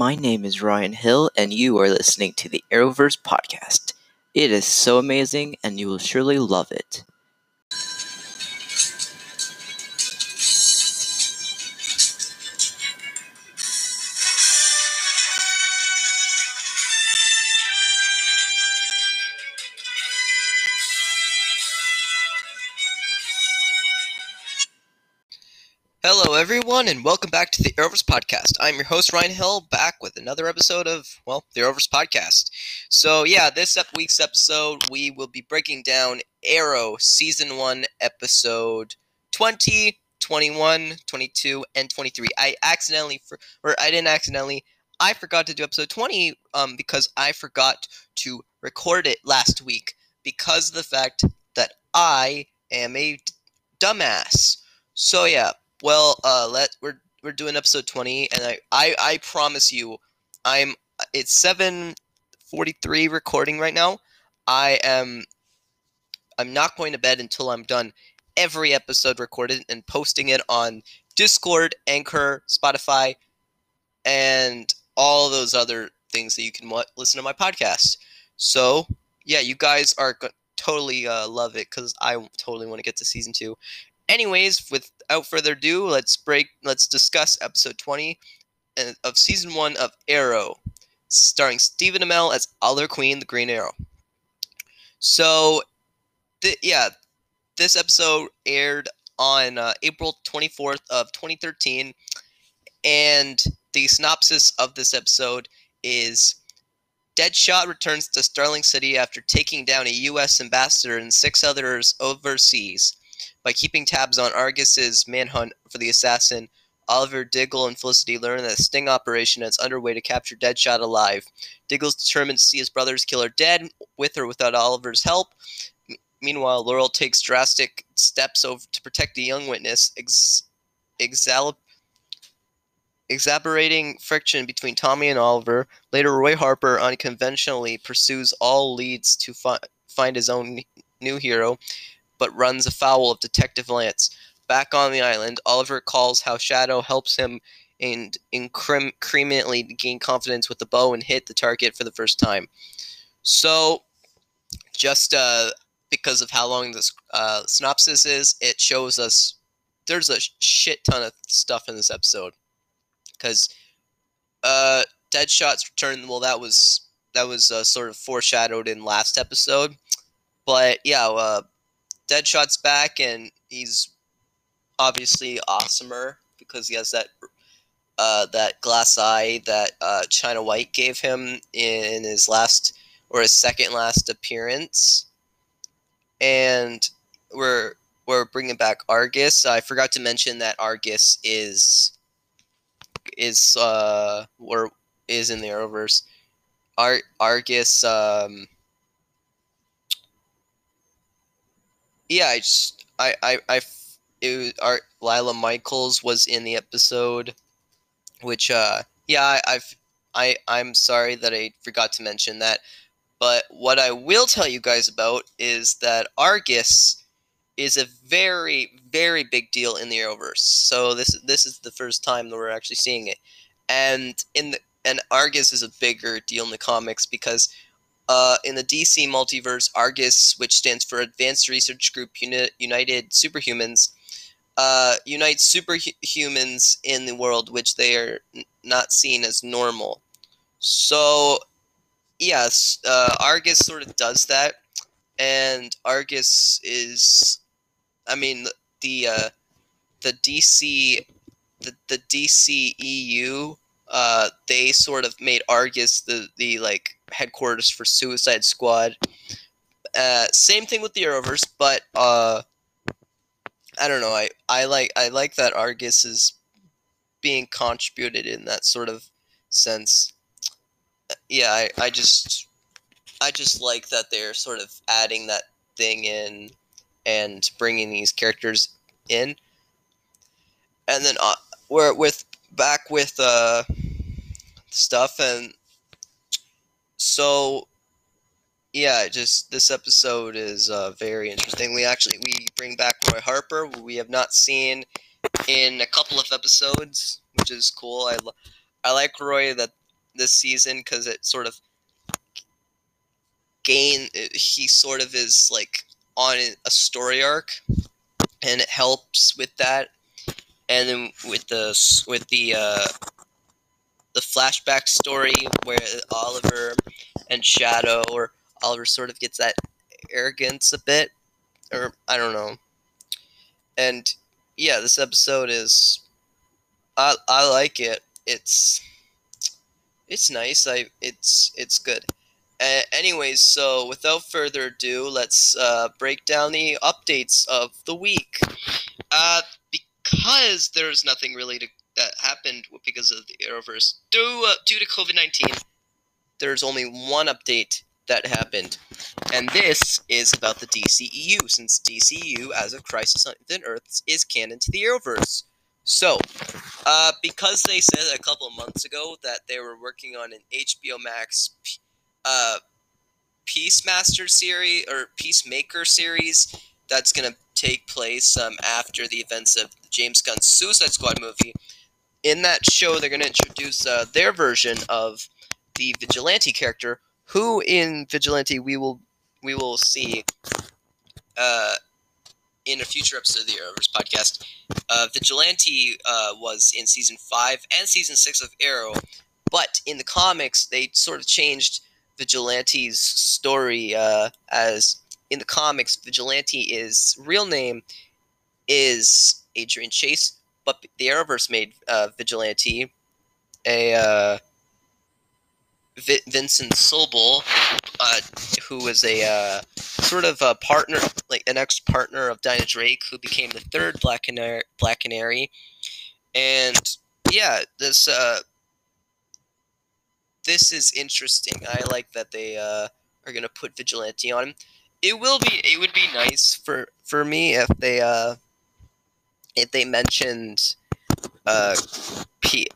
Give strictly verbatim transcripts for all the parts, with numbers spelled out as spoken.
My name is Ryan Hill, and you are listening to the Arrowverse podcast. It is so amazing, and you will surely love it. Hello everyone and welcome back to the Arrowverse podcast. I'm your host Ryan Hill, back with another episode of, well, the Arrowverse podcast. So yeah, this week's episode we will be breaking down Arrow Season one Episode twenty, twenty-one, twenty-two, and twenty-three. I accidentally, for, or I didn't accidentally, I forgot to do episode twenty um, because I forgot to record it last week because of the fact that I am a dumbass. So yeah. Well, uh, let we're we're doing episode twenty, and I, I, I promise you, I'm it's seven forty three recording right now. I am I'm not going to bed until I'm done every episode recorded and posting it on Discord, Anchor, Spotify, and all those other things that you can w- listen to my podcast. So yeah, you guys are go- totally uh, love it because I totally want to get to season two. Anyways, without further ado, let's break. Let's discuss episode twenty of season one of Arrow, starring Stephen Amell as Oliver Queen, the Green Arrow. So, th- yeah, this episode aired on uh, April twenty-fourth of twenty thirteen, and the synopsis of this episode is: Deadshot returns to Starling City after taking down a U S ambassador and six others overseas. By keeping tabs on Argus's manhunt for the assassin, Oliver, Diggle, and Felicity learn that a sting operation is underway to capture Deadshot alive. Diggle's determined to see his brother's killer dead, with or without Oliver's help. M- meanwhile, Laurel takes drastic steps over to protect the young witness, ex- exal- exacerbating friction between Tommy and Oliver. Later, Roy Harper unconventionally pursues all leads to fi- find his own n- new hero, but runs afoul of Detective Lance. Back on the island, Oliver recalls how Shadow helps him and incrementally gain confidence with the bow and hit the target for the first time. So, just uh, because of how long this uh, synopsis is, it shows us there's a shit ton of stuff in this episode. Because uh, Deadshot's return, well, that was that was uh, sort of foreshadowed in last episode, but yeah. Uh, Deadshot's back, and he's obviously awesomer because he has that uh, that glass eye that uh, China White gave him in his last or his second last appearance. And we're we're bringing back Argus. I forgot to mention that Argus is is uh or is in the Arrowverse. Ar- Argus um. Yeah, I just, I, I, I it was, our, Lyla Michaels was in the episode, which, uh, yeah, I, I've, I, I'm sorry that I forgot to mention that, but what I will tell you guys about is that Argus is a very, very big deal in the Arrowverse, so this, this is the first time that we're actually seeing it, and in the, and Argus is a bigger deal in the comics because Uh, in the D C multiverse, Argus, which stands for Advanced Research Group Uni- United Superhumans, uh, unites superhumans in the world, which they are n- not seen as normal. So, yes, uh, Argus sort of does that, and Argus is, I mean, the uh, the D C, the, the D C E U, uh, they sort of made Argus the, the like, headquarters for Suicide Squad. Uh, same thing with the Arrowverse, but uh, I don't know. I, I like I like that Argus is being contributed in that sort of sense. Yeah, I, I just I just like that they're sort of adding that thing in and bringing these characters in. And then uh, we're with back with uh, stuff and. So, yeah, just this episode is uh, very interesting. We actually we bring back Roy Harper, who we have not seen in a couple of episodes, which is cool. I, I like Roy. That this season because it sort of gain. It, he sort of is like on a story arc, and it helps with that. And then with the with the uh, the flashback story where Oliver and Shadow, or Oliver sort of gets that arrogance a bit, or I don't know. And yeah, this episode is, I I like it. It's it's nice. I it's it's good. Uh, anyways, so without further ado, let's uh, break down the updates of the week. Uh, because there's nothing really to, that happened because of the Arrowverse due uh, due to COVID nineteen. There's only one update that happened, and this is about the D C E U, since D C E U, as of Crisis on Infinite Earths, is canon to the Arrowverse. So, uh, because they said a couple of months ago that they were working on an H B O Max uh, Peacemaster series, or Peacemaker series, that's going to take place um, after the events of James Gunn's Suicide Squad movie, in that show they're going to introduce uh, their version of the Vigilante character, who in Vigilante we will we will see uh, in a future episode of the Arrowverse podcast. Uh, Vigilante uh, was in season five and season six of Arrow, but in the comics they sort of changed Vigilante's story. Uh, as in the comics, Vigilante's real name is Adrian Chase, but the Arrowverse made uh, Vigilante a. Uh, Vincent Sobel, uh, who was a uh, sort of a partner, like an ex-partner of Dinah Drake, who became the third Black Canary. Black Canary. And yeah, this uh, this is interesting. I like that they uh, are gonna put Vigilante on him. It will be. It would be nice for, for me if they uh, if they mentioned uh, P-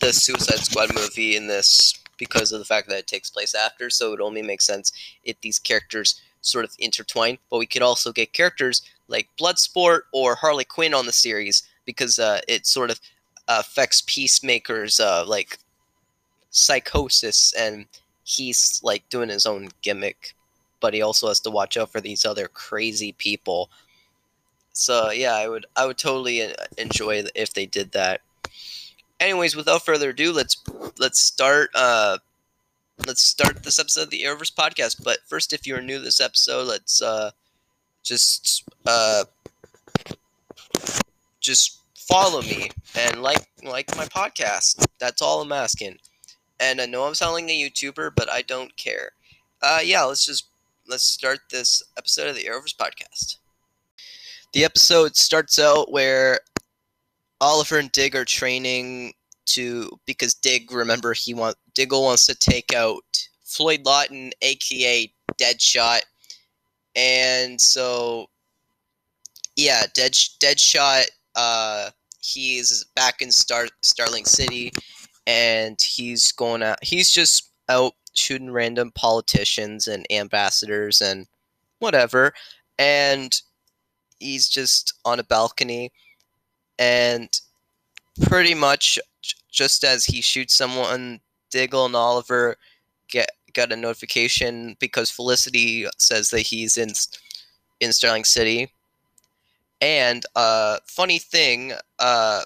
the Suicide Squad movie in this, because of the fact that it takes place after, so it would only make sense if these characters sort of intertwine. But we could also get characters like Bloodsport or Harley Quinn on the series, because uh, it sort of affects Peacemaker's uh, like psychosis, and he's like doing his own gimmick, but he also has to watch out for these other crazy people. So yeah, I would I would totally enjoy if they did that. Anyways, without further ado, let's let's start uh, let's start this episode of the Arrowverse podcast. But first, if you're new to this episode, let's uh, just uh, just follow me and like like my podcast. That's all I'm asking. And I know I'm sounding a YouTuber, but I don't care. Uh, yeah, let's just let's start this episode of the Arrowverse podcast. The episode starts out where Oliver and Dig are training to, because Dig, remember, he want Diggle wants to take out Floyd Lawton, aka Deadshot, and so yeah, Dead Deadshot. Uh, he's back in Star Starling City, and he's going out. He's just out shooting random politicians and ambassadors and whatever, and he's just on a balcony. And pretty much just as he shoots someone, Diggle and Oliver get got a notification because Felicity says that he's in in Starling City. And uh, funny thing, uh,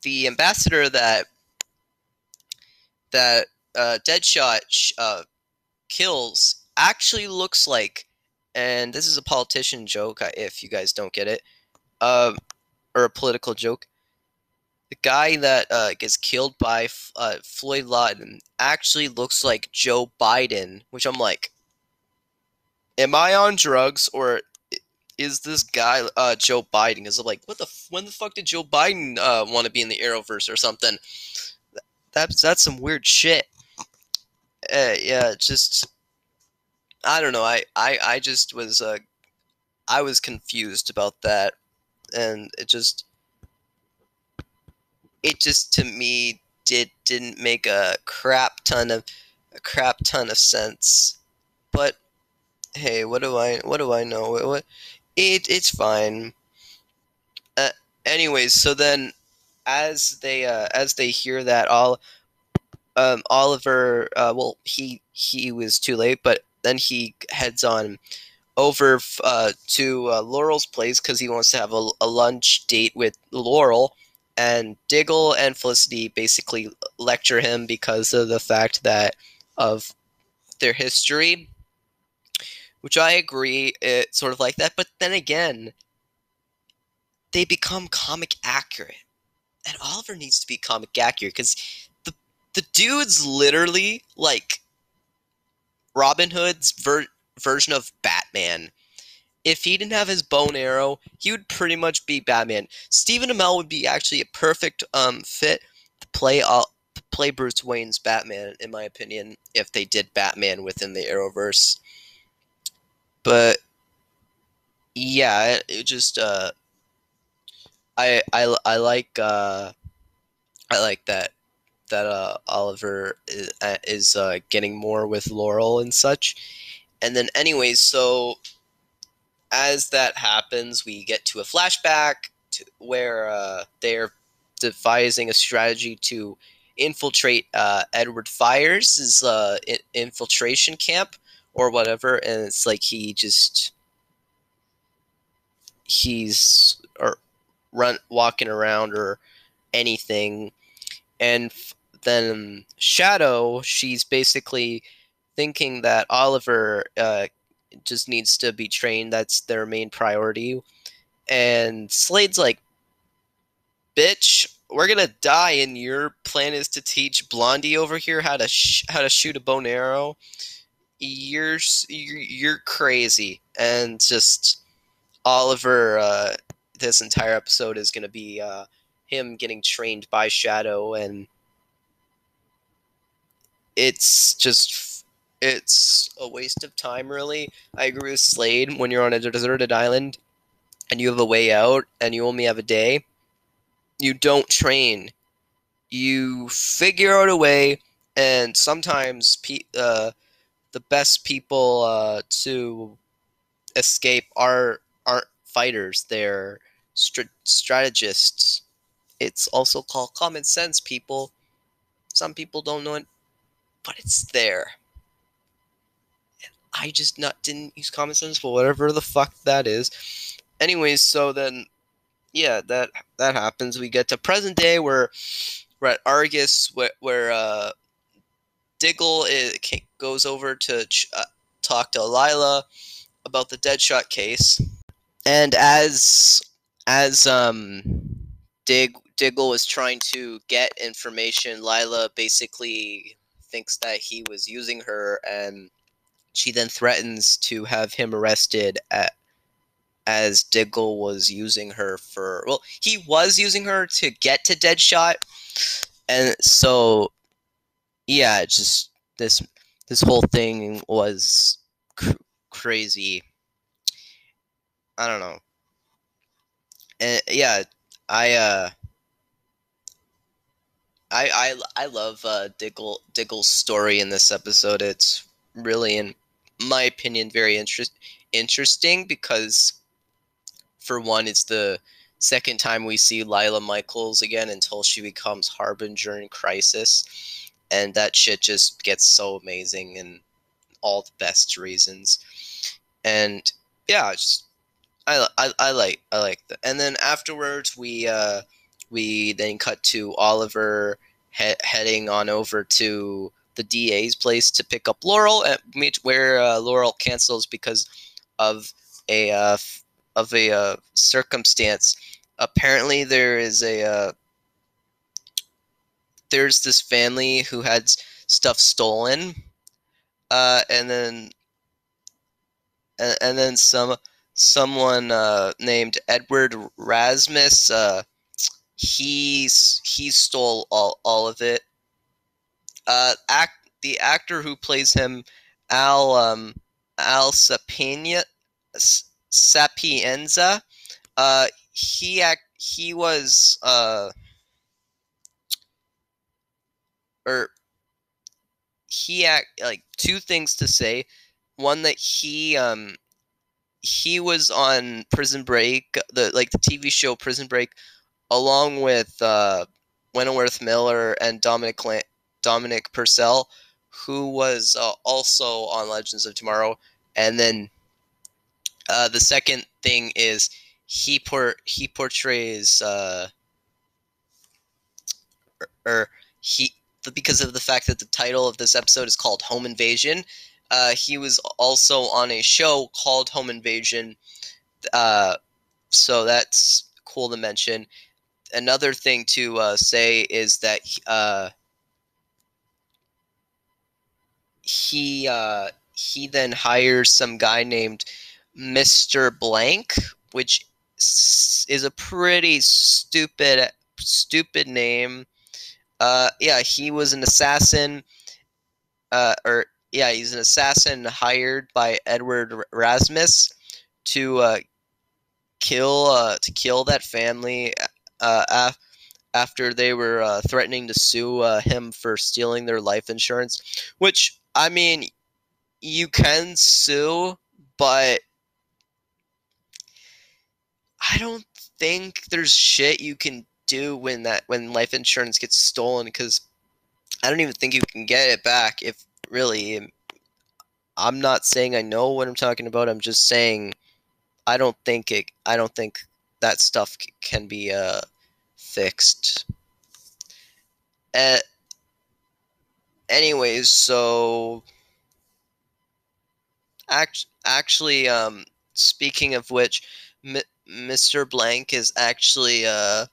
the ambassador that that uh, Deadshot uh, kills actually looks like, and this is a politician joke if you guys don't get it, Uh, or a political joke. The guy that uh, gets killed by uh, Floyd Lawton actually looks like Joe Biden, which I'm like, am I on drugs, or is this guy uh, Joe Biden? Because I'm like, what the f- when the fuck did Joe Biden uh, want to be in the Arrowverse or something? That's that's some weird shit. Uh, yeah, just I don't know. I I I just was uh, I was confused about that. And it just, it just to me did didn't make a crap ton of a crap ton of sense. But hey, what do I what do I know? What, what it it's fine. Uh, anyways, so then as they uh, as they hear that, all um, Oliver, uh, well, he he was too late, but then he heads on over uh, to uh, Laurel's place because he wants to have a, a lunch date with Laurel, and Diggle and Felicity basically lecture him because of the fact that of their history, which I agree, it's sort of like that, but then again, they become comic accurate. And Oliver needs to be comic accurate because the the dude's literally like Robin Hood's ver- version of Batman. If he didn't have his bone arrow, he would pretty much be Batman. Stephen Amell would be actually a perfect um fit to play uh, play Bruce Wayne's Batman, in my opinion, if they did Batman within the Arrowverse. But yeah, it, it just uh. I, I, I like uh, I like that that uh, Oliver is, is uh, getting more with Laurel and such. And then anyways, so as that happens, we get to a flashback to where uh, they're devising a strategy to infiltrate uh, Edward Fires' uh, infiltration camp or whatever. And it's like he just... He's... or. Run walking around or anything, and f- then Shadow, she's basically thinking that Oliver uh, just needs to be trained. That's their main priority. And Slade's like, "Bitch, we're gonna die, and your plan is to teach Blondie over here how to sh- how to shoot a bone arrow. You're you're crazy." And just Oliver. Uh, This entire episode is going to be uh, him getting trained by Shadow, and it's just it's a waste of time, really. I agree with Slade. When you're on a deserted island and you have a way out and you only have a day, you don't train. You figure out a way, and sometimes pe- uh, the best people uh, to escape are aren't fighters. They're Str- strategists. It's also called common sense, people. Some people don't know it, but it's there. And I just not didn't use common sense for whatever the fuck that is. Anyways, so then, yeah, that that happens. We get to present day where we're at Argus, where, where uh, Diggle is, goes over to ch- uh, talk to Lyla about the Deadshot case. And as as um, Dig, Diggle was trying to get information, Lyla basically thinks that he was using her, and she then threatens to have him arrested at, as Diggle was using her for... Well, he was using her to get to Deadshot, and so, yeah, just this, this whole thing was cr- crazy. I don't know. And yeah, I uh I I I love uh Diggle Diggle's story in this episode. It's really, in my opinion, very interest interesting because, for one, it's the second time we see Lyla Michaels again until she becomes Harbinger in Crisis, and that shit just gets so amazing and all the best reasons. And yeah, just I, I, I like I like that. And then afterwards, we uh, we then cut to Oliver he- heading on over to the D A's place to pick up Laurel, and meet where uh, Laurel cancels because of a uh, of a uh, circumstance. Apparently, there is a uh, there's this family who had stuff stolen, uh, and then and, and then some. Someone uh, named Edward Rasmus, uh, he's he stole all, all of it. Uh, act the actor who plays him, Al um, Al Sapien- Sapienza. Uh, he act he was uh, or he act like two things to say. One, that he um. He was on Prison Break, the like the T V show Prison Break, along with uh, Wentworth Miller and Dominic Cl- Dominic Purcell, who was uh, also on Legends of Tomorrow. And then uh, the second thing is he por- he portrays uh, or, or he because of the fact that the title of this episode is called Home Invasion. Uh, he was also on a show called Home Invasion, uh, so that's cool to mention. Another thing to uh, say is that uh, he uh, he then hires some guy named Mister Blank, which is a pretty stupid stupid name. Uh, yeah, he was an assassin, uh, or. Yeah, he's an assassin hired by Edward Rasmus to uh, kill uh, to kill that family uh, af- after they were uh, threatening to sue uh, him for stealing their life insurance. Which, I mean, you can sue, but I don't think there's shit you can do when that when life insurance gets stolen, because I don't even think you can get it back if. Really, I'm not saying I know what I'm talking about. I'm just saying I don't think it. I don't think that stuff c- can be uh, fixed. Uh, anyways, so act- actually, um, speaking of which, M- Mister Blank is actually. Uh,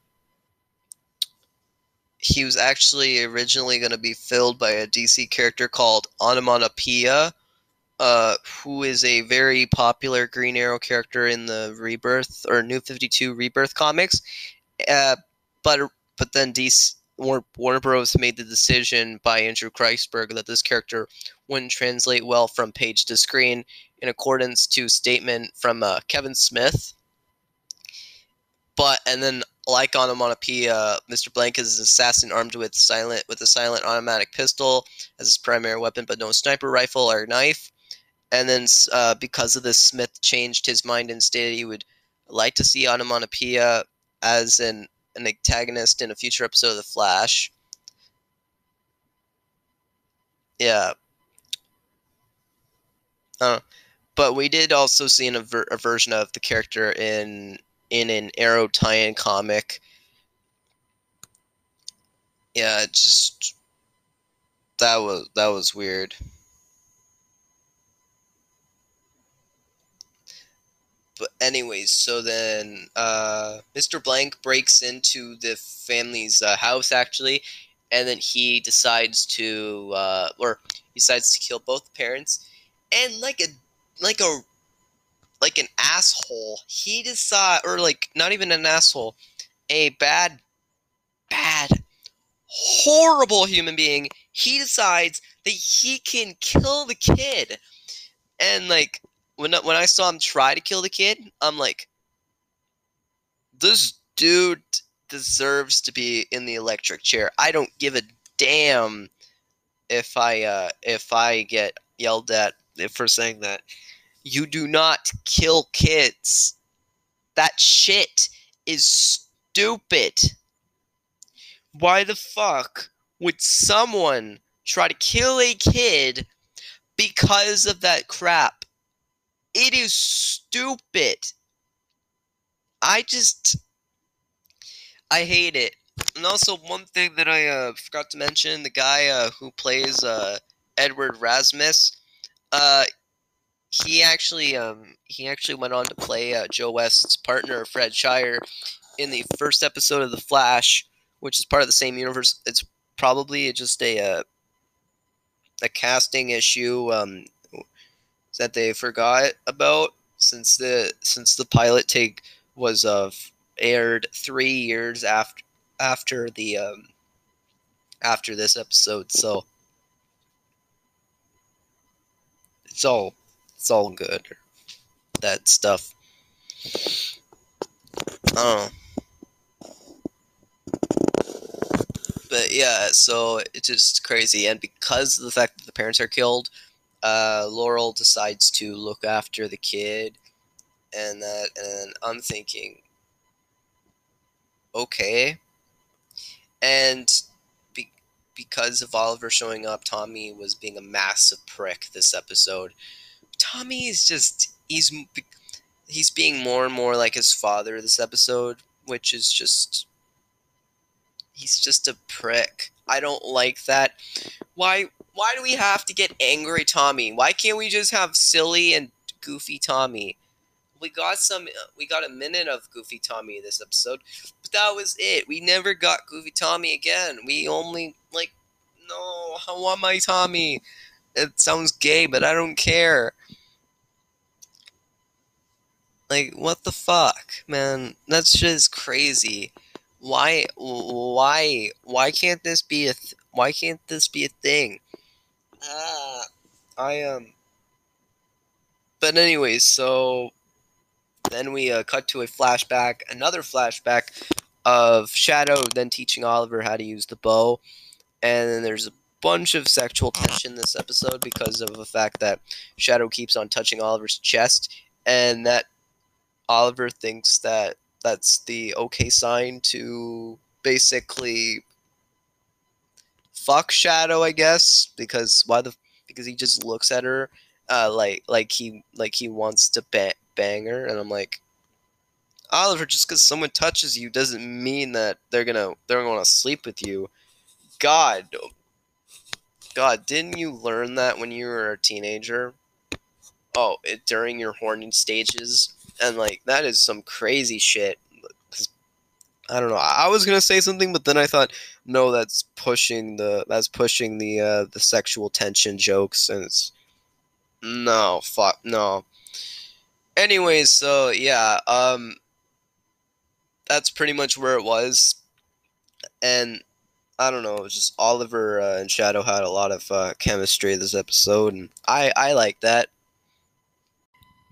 He was actually originally going to be filled by a D C character called Onomatopoeia, uh, who is a very popular Green Arrow character in the Rebirth or New fifty-two Rebirth comics. Uh, but but then D C Warner, Warner Bros. Made the decision by Andrew Kreisberg that this character wouldn't translate well from page to screen, in accordance to a statement from uh, Kevin Smith. But and then. Like Onomatopoeia, Mister Blank is an assassin armed with silent with a silent automatic pistol as his primary weapon, but no sniper rifle or knife. And then uh, because of this, Smith changed his mind and stated he would like to see Onomatopoeia as an, an antagonist in a future episode of The Flash. Yeah. Uh, but we did also see an, a, ver- a version of the character in... in an Arrow tie-in comic. Yeah, it just that was that was weird. But anyways, so then uh, Mister Blank breaks into the family's uh, house actually, and then he decides to uh, or he decides to kill both parents, and like a like a. Like an asshole, he decided, or like not even an asshole, a bad, bad, horrible human being. He decides that he can kill the kid, and like when when I saw him try to kill the kid, I'm like, this dude deserves to be in the electric chair. I don't give a damn if I uh, if I get yelled at for saying that. You do not kill kids. That shit is stupid. Why the fuck would someone try to kill a kid because of that crap? It is stupid. I just... I hate it. And also one thing that I uh, forgot to mention, the guy uh, who plays uh, Edward Rasmus, uh... He actually, um, he actually went on to play uh, Joe West's partner, Fred Shire, in the first episode of The Flash, which is part of the same universe. It's probably just a uh, a casting issue um, that they forgot about since the since the pilot take was uh, aired three years after after the um, after this episode. So it's all. It's all good. That stuff. Oh. But yeah, so it's just crazy. And because of the fact that the parents are killed, uh, Laurel decides to look after the kid. And that, and I'm thinking, okay. And be, because of Oliver showing up, Tommy was being a massive prick this episode. Tommy is just, he's he's being more and more like his father this episode, which is just, he's just a prick. I don't like that. Why why do we have to get angry Tommy? Why can't we just have silly and goofy Tommy? We got some, we got a minute of goofy Tommy this episode, but that was it. We never got goofy Tommy again. We only, like, no, I want my Tommy. It sounds gay, but I don't care. Like, what the fuck, man? That's just crazy. Why, why, why can't this be a, th- why can't this be a thing? Ah, I, um, but anyways, so then we uh, cut to a flashback, another flashback of Shadow then teaching Oliver how to use the bow, and then there's a bunch of sexual tension this episode because of the fact that Shadow keeps on touching Oliver's chest, and that Oliver thinks that that's the okay sign to basically fuck Shadow, I guess, because why the because he just looks at her uh, like like he like he wants to ba- bang her, and I'm like, Oliver, just because someone touches you doesn't mean that they're gonna they're gonna sleep with you. God, God, didn't you learn that when you were a teenager? Oh, it, during your horny stages. And, like, that is some crazy shit. I don't know. I was gonna say something, but then I thought, no, that's pushing the that's pushing the uh, the sexual tension jokes, and it's no fuck no. Anyways, so yeah, um, that's pretty much where it was, and I don't know. It was just Oliver uh, and Shadow had a lot of uh, chemistry this episode, and I I like that.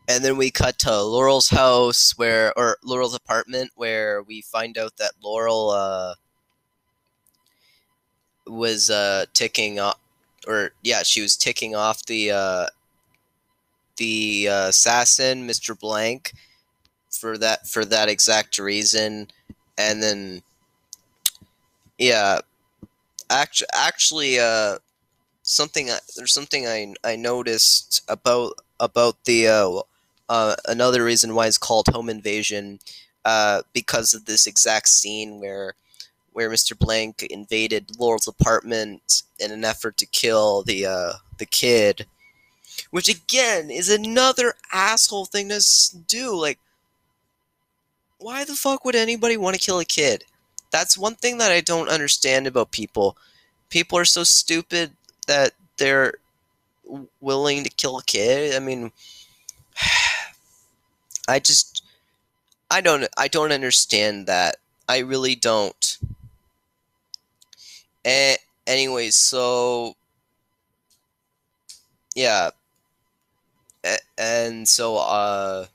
And then we cut to Laurel's house, where or Laurel's apartment, where we find out that Laurel uh, was uh, ticking off, or yeah, she was ticking off the uh, the uh, assassin, Mister Blank, for that for that exact reason. And then, yeah, act- actually, uh, something I, there's something I I noticed about about the. Uh, Uh, another reason why it's called Home Invasion, uh, because of this exact scene where where Mister Blank invaded Laurel's apartment in an effort to kill the uh, the kid, which again is another asshole thing to do. Like, why the fuck would anybody want to kill a kid? That's one thing that I don't understand about people. People are so stupid that they're willing to kill a kid. I mean, I just, I don't, I don't understand that. I really don't. And anyways, so, yeah. And so, uh,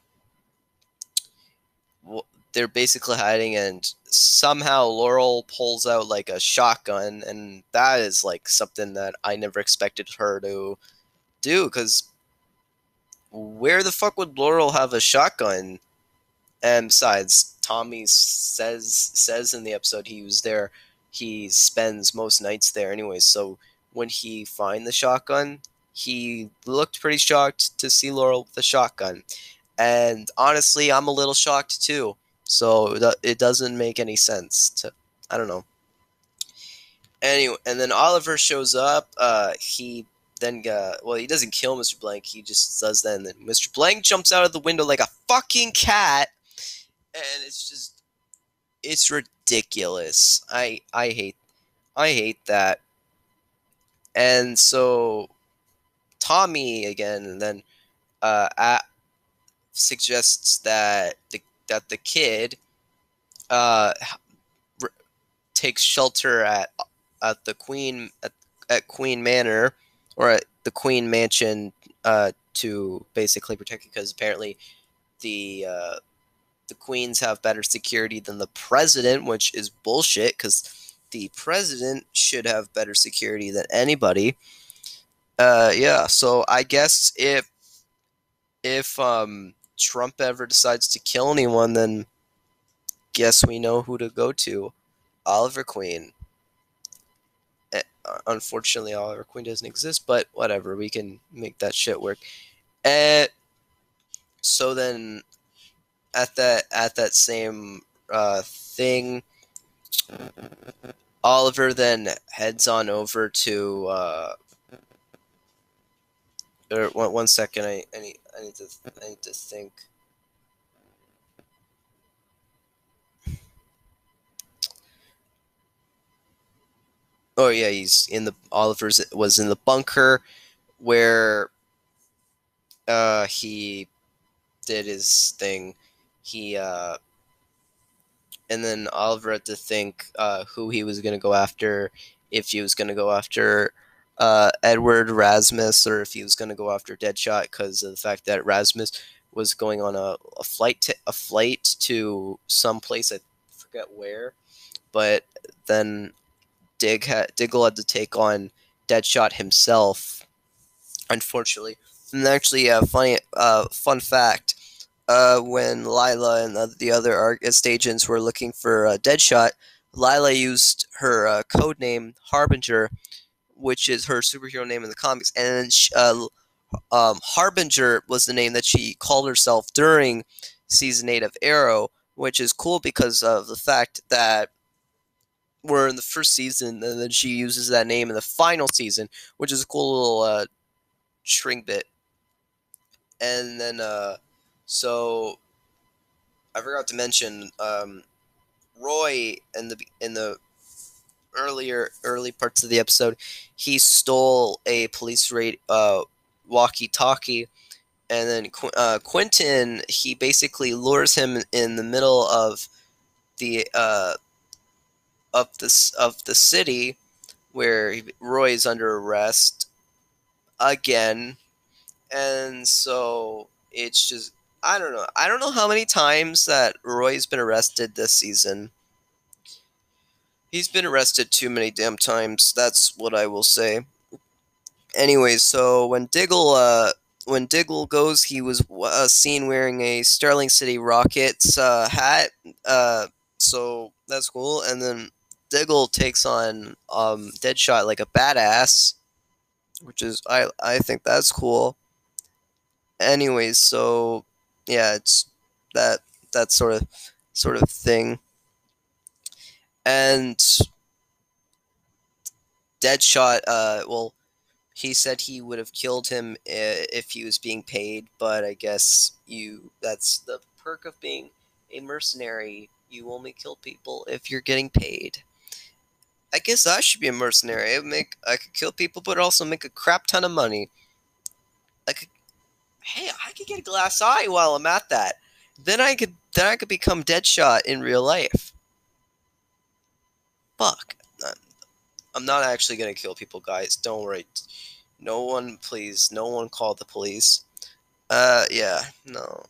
they're basically hiding, and somehow Laurel pulls out, like, a shotgun, and that is, like, something that I never expected her to do, because where the fuck would Laurel have a shotgun? And besides, Tommy says says in the episode he was there. He spends most nights there anyway. So when he find the shotgun, he looked pretty shocked to see Laurel with the shotgun. And honestly, I'm a little shocked too. So th- it doesn't make any sense. To, I don't know. Anyway, and then Oliver shows up. Uh, he. Then, uh, well, he doesn't kill Mister Blank, he just does that, and then Mister Blank jumps out of the window like a fucking cat, and it's just, it's ridiculous. I, I hate, I hate that. And so, Tommy, again, and then, uh, at, suggests that the, that the kid, uh, r- takes shelter at, at the Queen, at, at Queen Manor, or at the Queen Mansion, uh, to basically protect it, because apparently the uh, the Queens have better security than the President, which is bullshit, because the President should have better security than anybody. Uh, yeah, so I guess if if um, Trump ever decides to kill anyone, then guess we know who to go to. Oliver Queen. unfortunately Oliver Queen doesn't exist, but whatever, we can make that shit work. And so then at that at that same uh, thing, Oliver then heads on over to uh, or one, one second I, I need I need to I need to think. Oh yeah, he's in the Oliver's was in the bunker where uh, he did his thing. He uh, and then Oliver had to think uh, who he was gonna go after, if he was gonna go after uh, Edward Rasmus or if he was gonna go after Deadshot, because of the fact that Rasmus was going on a, a flight to, a flight to some place I forget where, but then. Dig ha- Diggle had to take on Deadshot himself, unfortunately. And actually, a uh, funny, uh, fun fact: uh, when Lyla and the, the other Argus agents were looking for uh, Deadshot, Lyla used her uh, code name Harbinger, which is her superhero name in the comics, and she, uh, um, Harbinger was the name that she called herself during season eight of Arrow, which is cool because of the fact that. Were in the first season, and then she uses that name in the final season, which is a cool little uh, string bit. And then, uh, so I forgot to mention um, Roy in the in the earlier early parts of the episode. He stole a police raid uh, walkie-talkie, and then Qu- uh, Quentin he basically lures him in the middle of the. Uh, Of this of the city, where Roy is under arrest again, and so it's just I don't know I don't know how many times that Roy's been arrested this season. He's been arrested too many damn times. That's what I will say. Anyway, so when Diggle uh when Diggle goes, he was uh, seen wearing a Sterling City Rockets uh, hat uh so that's cool. And then. Diggle takes on um, Deadshot like a badass, which is I I think that's cool. Anyways, so yeah, it's that that sort of sort of thing. And Deadshot, uh, well, he said he would have killed him if he was being paid, but I guess you that's the perk of being a mercenary. You only kill people if you're getting paid. I guess I should be a mercenary. I make I could kill people, but also make a crap ton of money. I could, hey, I could get a glass eye while I'm at that. Then I could, then I could become Deadshot in real life. Fuck. I'm not actually gonna kill people, guys. Don't worry. No one, please. No one call the police. Uh, yeah, no.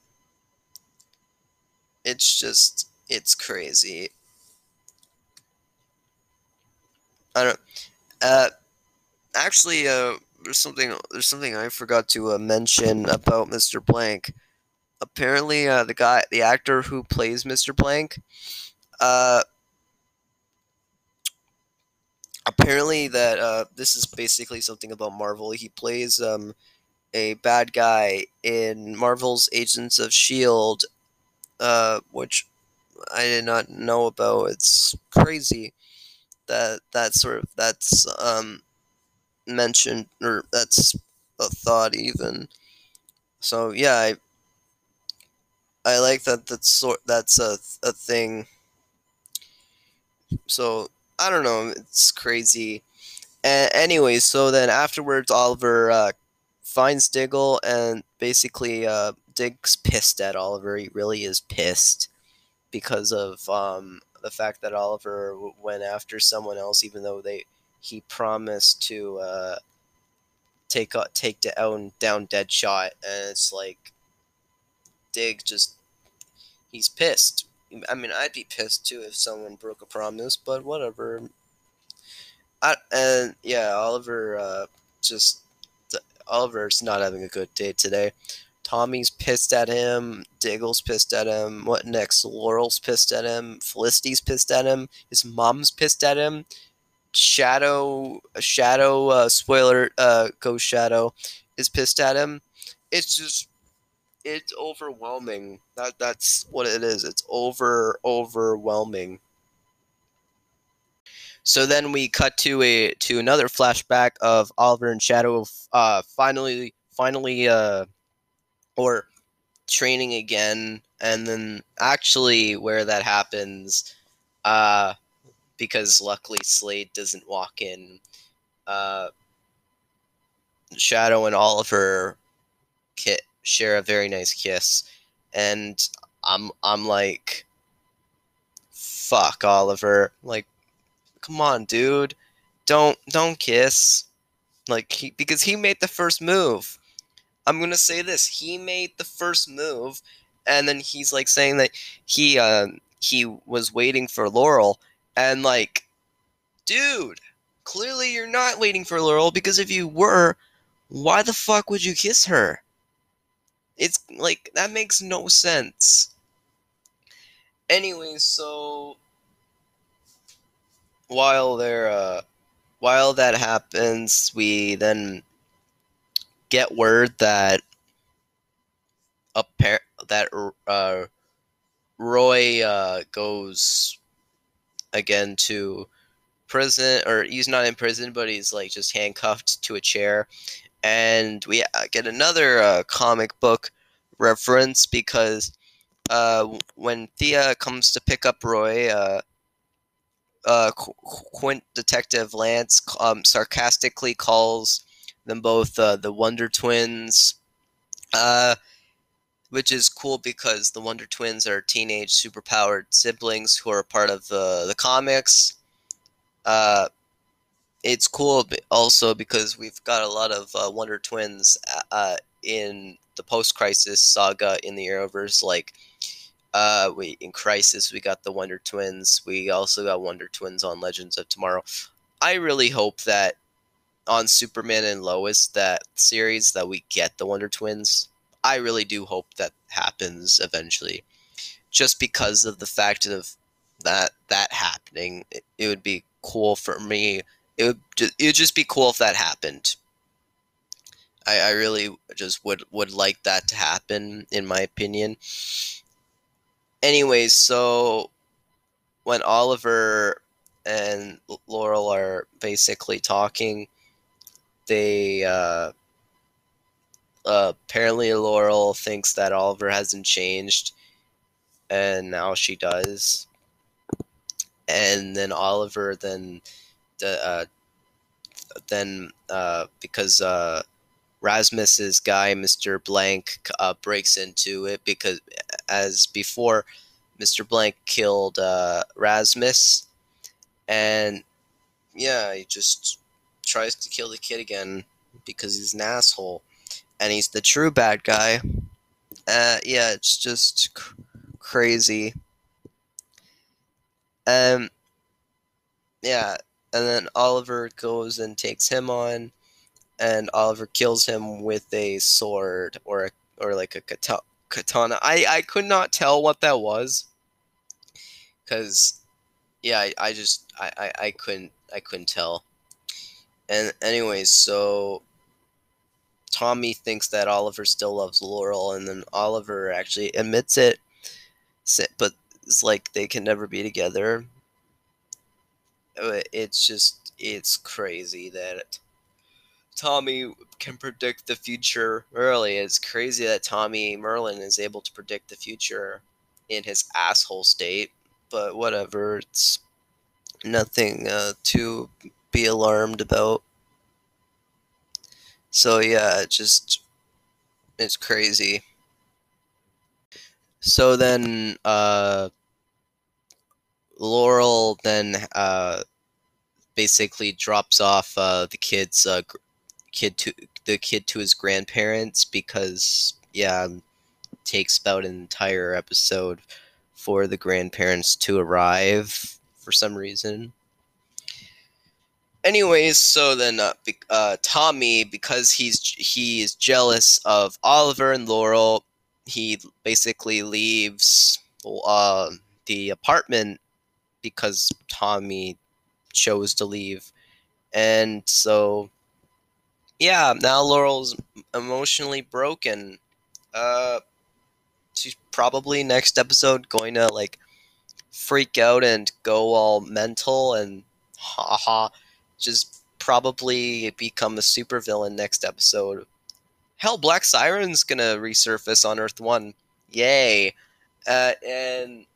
It's just, it's crazy. I don't. Uh, actually, uh, there's something. There's something I forgot to uh, mention about Mister Blank. Apparently, uh, the guy, the actor who plays Mister Blank, uh, apparently that uh, this is basically something about Marvel. He plays um, a bad guy in Marvel's Agents of S H I E L D, uh, which I did not know about. It's crazy. That that sort of that's um, mentioned, or that's a thought even. So yeah, I I like that. That's sort that's a a thing. So I don't know. It's crazy. And anyway, so then afterwards, Oliver uh, finds Diggle, and basically uh, Dig's pissed at Oliver. He really is pissed because of um. the fact that Oliver w- went after someone else, even though they he promised to uh, take uh, take down down Deadshot, and it's like Dig just he's pissed. I mean, I'd be pissed too if someone broke a promise, but whatever. I and yeah, Oliver uh, just Oliver's not having a good day today. Tommy's pissed at him, Diggle's pissed at him, what next? Laurel's pissed at him, Felicity's pissed at him, his mom's pissed at him, Shadow, Shadow, uh, spoiler, uh, Ghost Shadow is pissed at him. It's just, it's overwhelming. That that's what it is. It's over overwhelming. So then we cut to a to another flashback of Oliver and Shadow, uh, finally finally uh, or training again, and then actually where that happens, uh, because luckily Slade doesn't walk in. Uh, Shadow and Oliver kit share a very nice kiss, and I'm I'm like, fuck Oliver, like. Come on, dude. Don't don't kiss. Like he, because he made the first move. I'm going to say this. He made the first move, and then he's like saying that he uh, he was waiting for Laurel, and like, dude, clearly you're not waiting for Laurel, because if you were, why the fuck would you kiss her? It's like, that makes no sense. Anyway, so While there, uh, while that happens, we then get word that a pair, that uh, Roy uh, goes again to prison, or he's not in prison, but he's like just handcuffed to a chair, and we get another uh, comic book reference, because uh, when Thea comes to pick up Roy, uh, Uh, Quint Detective Lance um, sarcastically calls them both uh, the Wonder Twins, uh, which is cool because the Wonder Twins are teenage superpowered siblings who are part of uh, the comics. Uh, it's cool also because we've got a lot of uh, Wonder Twins uh, in the post-Crisis saga in the Arrowverse, like Uh, we in Crisis, we got the Wonder Twins. We also got Wonder Twins on Legends of Tomorrow. I really hope that on Superman and Lois, that series, that we get the Wonder Twins. I really do hope that happens eventually. Just because of the fact of that that happening, it, it would be cool for me. It would just, it would just be cool if that happened. I, I really just would, would like that to happen, in my opinion. Anyways, so when Oliver and Laurel are basically talking, they uh, uh, apparently Laurel thinks that Oliver hasn't changed, and now she does. And then Oliver then the uh, then uh, because uh, Rasmus's guy, Mister Blank, uh, breaks into it, because as before, Mister Blank killed uh, Rasmus, and yeah, he just tries to kill the kid again because he's an asshole, and he's the true bad guy. Uh, yeah, it's just cr- crazy. Um, yeah, and then Oliver goes and takes him on. And Oliver kills him with a sword, or a, or like a kata- katana. I, I could not tell what that was, cause yeah, I, I just I, I, I couldn't I couldn't tell. And anyways, so Tommy thinks that Oliver still loves Laurel, and then Oliver actually admits it, but it's like they can never be together. It's just it's crazy that It, Tommy can predict the future early. It's crazy that Tommy Merlin is able to predict the future in his asshole state, but whatever. It's nothing uh, to be alarmed about. So yeah, it just, it's crazy. So then uh, Laurel then uh, basically drops off uh, the kids uh, kid to the kid to his grandparents, because yeah, it takes about an entire episode for the grandparents to arrive for some reason. Anyways, so then uh, uh, Tommy, because he's he is jealous of Oliver and Laurel, he basically leaves uh, the apartment because Tommy chose to leave. And so, yeah, now Laurel's emotionally broken. Uh, she's probably next episode going to, like, freak out and go all mental and ha-ha, just probably become a supervillain next episode. Hell, Black Siren's gonna resurface on Earth one. Yay. Uh, and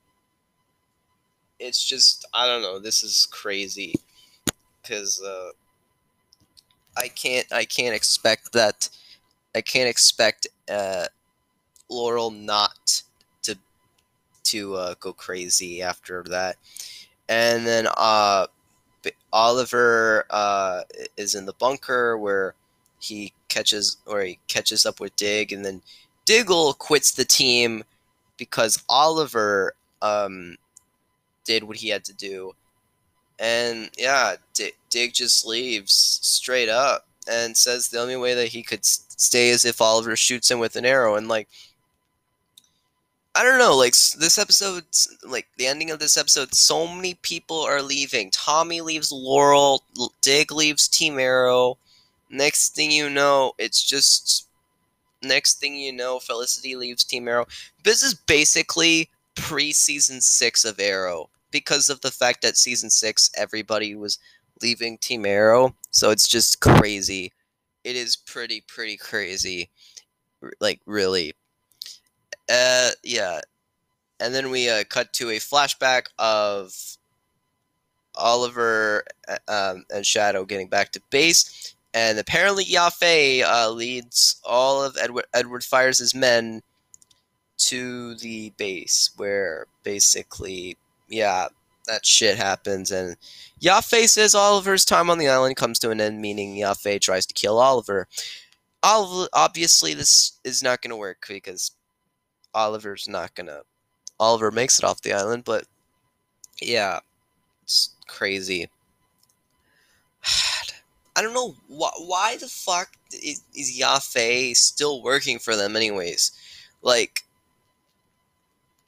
it's just, I don't know, this is crazy. Because uh, I can't, I can't expect that, I can't expect uh, Laurel not to to uh, go crazy after that. And then uh, Oliver uh, is in the bunker where he catches or he catches up with Dig, and then Diggle quits the team because Oliver um, did what he had to do. And yeah, D- Dig just leaves straight up and says the only way that he could st- stay is if Oliver shoots him with an arrow. And like, I don't know, like this episode, like the ending of this episode, so many people are leaving. Tommy leaves Laurel, Dig leaves Team Arrow. Next thing you know, it's just, next thing you know, Felicity leaves Team Arrow. This is basically pre-season six of Arrow, because of the fact that season six, everybody was leaving Team Arrow. So it's just crazy. It is pretty, pretty crazy. R- like, really. Uh, yeah. And then we uh, cut to a flashback of Oliver um, and Shadow getting back to base. And apparently Yaffe uh, leads all of Edward, Edward Fires' men to the base, where basically... yeah, that shit happens, and Yaffe says Oliver's time on the island comes to an end, meaning Yaffe tries to kill Oliver. Oliver, obviously, this is not going to work, because Oliver's not going to... Oliver makes it off the island, but yeah, it's crazy. I don't know, wh- why the fuck is, is Yaffe still working for them anyways? Like...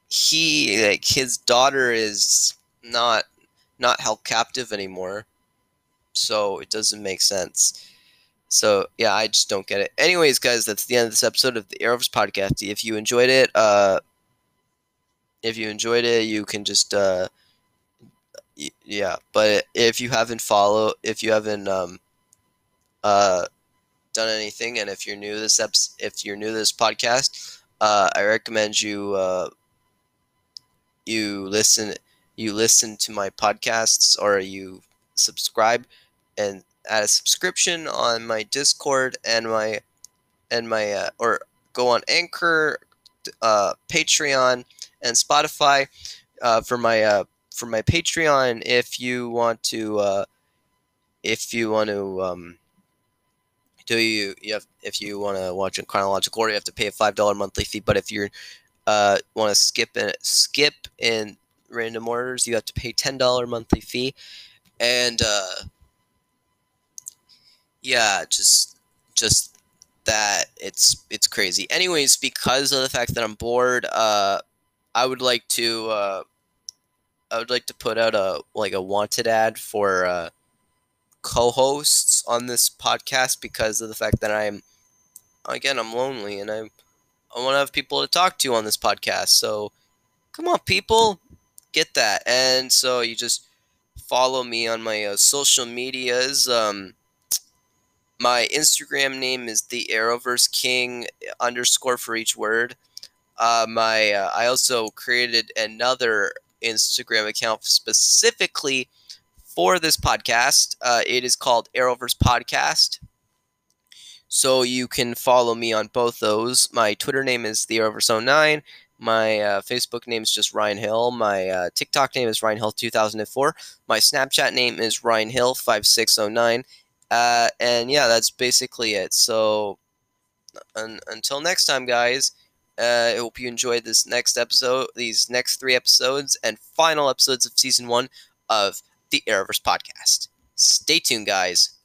He, like, his daughter is not not held captive anymore, so it doesn't make sense. So, yeah, I just don't get it. Anyways, guys, that's the end of this episode of the Arrowverse podcast. If you enjoyed it, uh, if you enjoyed it, you can just, uh, y- yeah. But if you haven't follow, if you haven't, um, uh, done anything, and if you're new to this eps- if you're new to this podcast, uh, I recommend you, uh. You listen, you listen to my podcasts, or you subscribe and add a subscription on my Discord and my, and my, uh, or go on Anchor, uh, Patreon, and Spotify, uh, for my, uh, for my Patreon. If you want to, uh, if you want to, um, do you, you have, if you want to watch in chronological order, you have to pay a five dollars monthly fee. But if you're Uh, want to skip in, skip in random orders, you have to pay ten dollars monthly fee. And, uh, yeah, just, just that it's, it's crazy. Anyways, because of the fact that I'm bored, uh, I would like to, uh, I would like to put out a, like a wanted ad for, uh, co-hosts on this podcast, because of the fact that I'm, again, I'm lonely, and I'm, I want to have people to talk to on this podcast. So come on, people, get that. And so you just follow me on my uh, social medias. Um, my Instagram name is the Arrowverse King underscore for each word. Uh, my uh, I also created another Instagram account specifically for this podcast. Uh, it is called Arrowverse Podcast. So you can follow me on both those. My Twitter name is the arrowverse oh nine. My uh, Facebook name is just Ryan Hill. My uh, TikTok name is Ryan Hill two thousand four. My Snapchat name is Ryan Hill five six oh nine. Uh, and yeah, that's basically it. So un- until next time, guys. Uh, I hope you enjoyed this next episode, these next three episodes, and final episodes of season one of the Arrowverse podcast. Stay tuned, guys.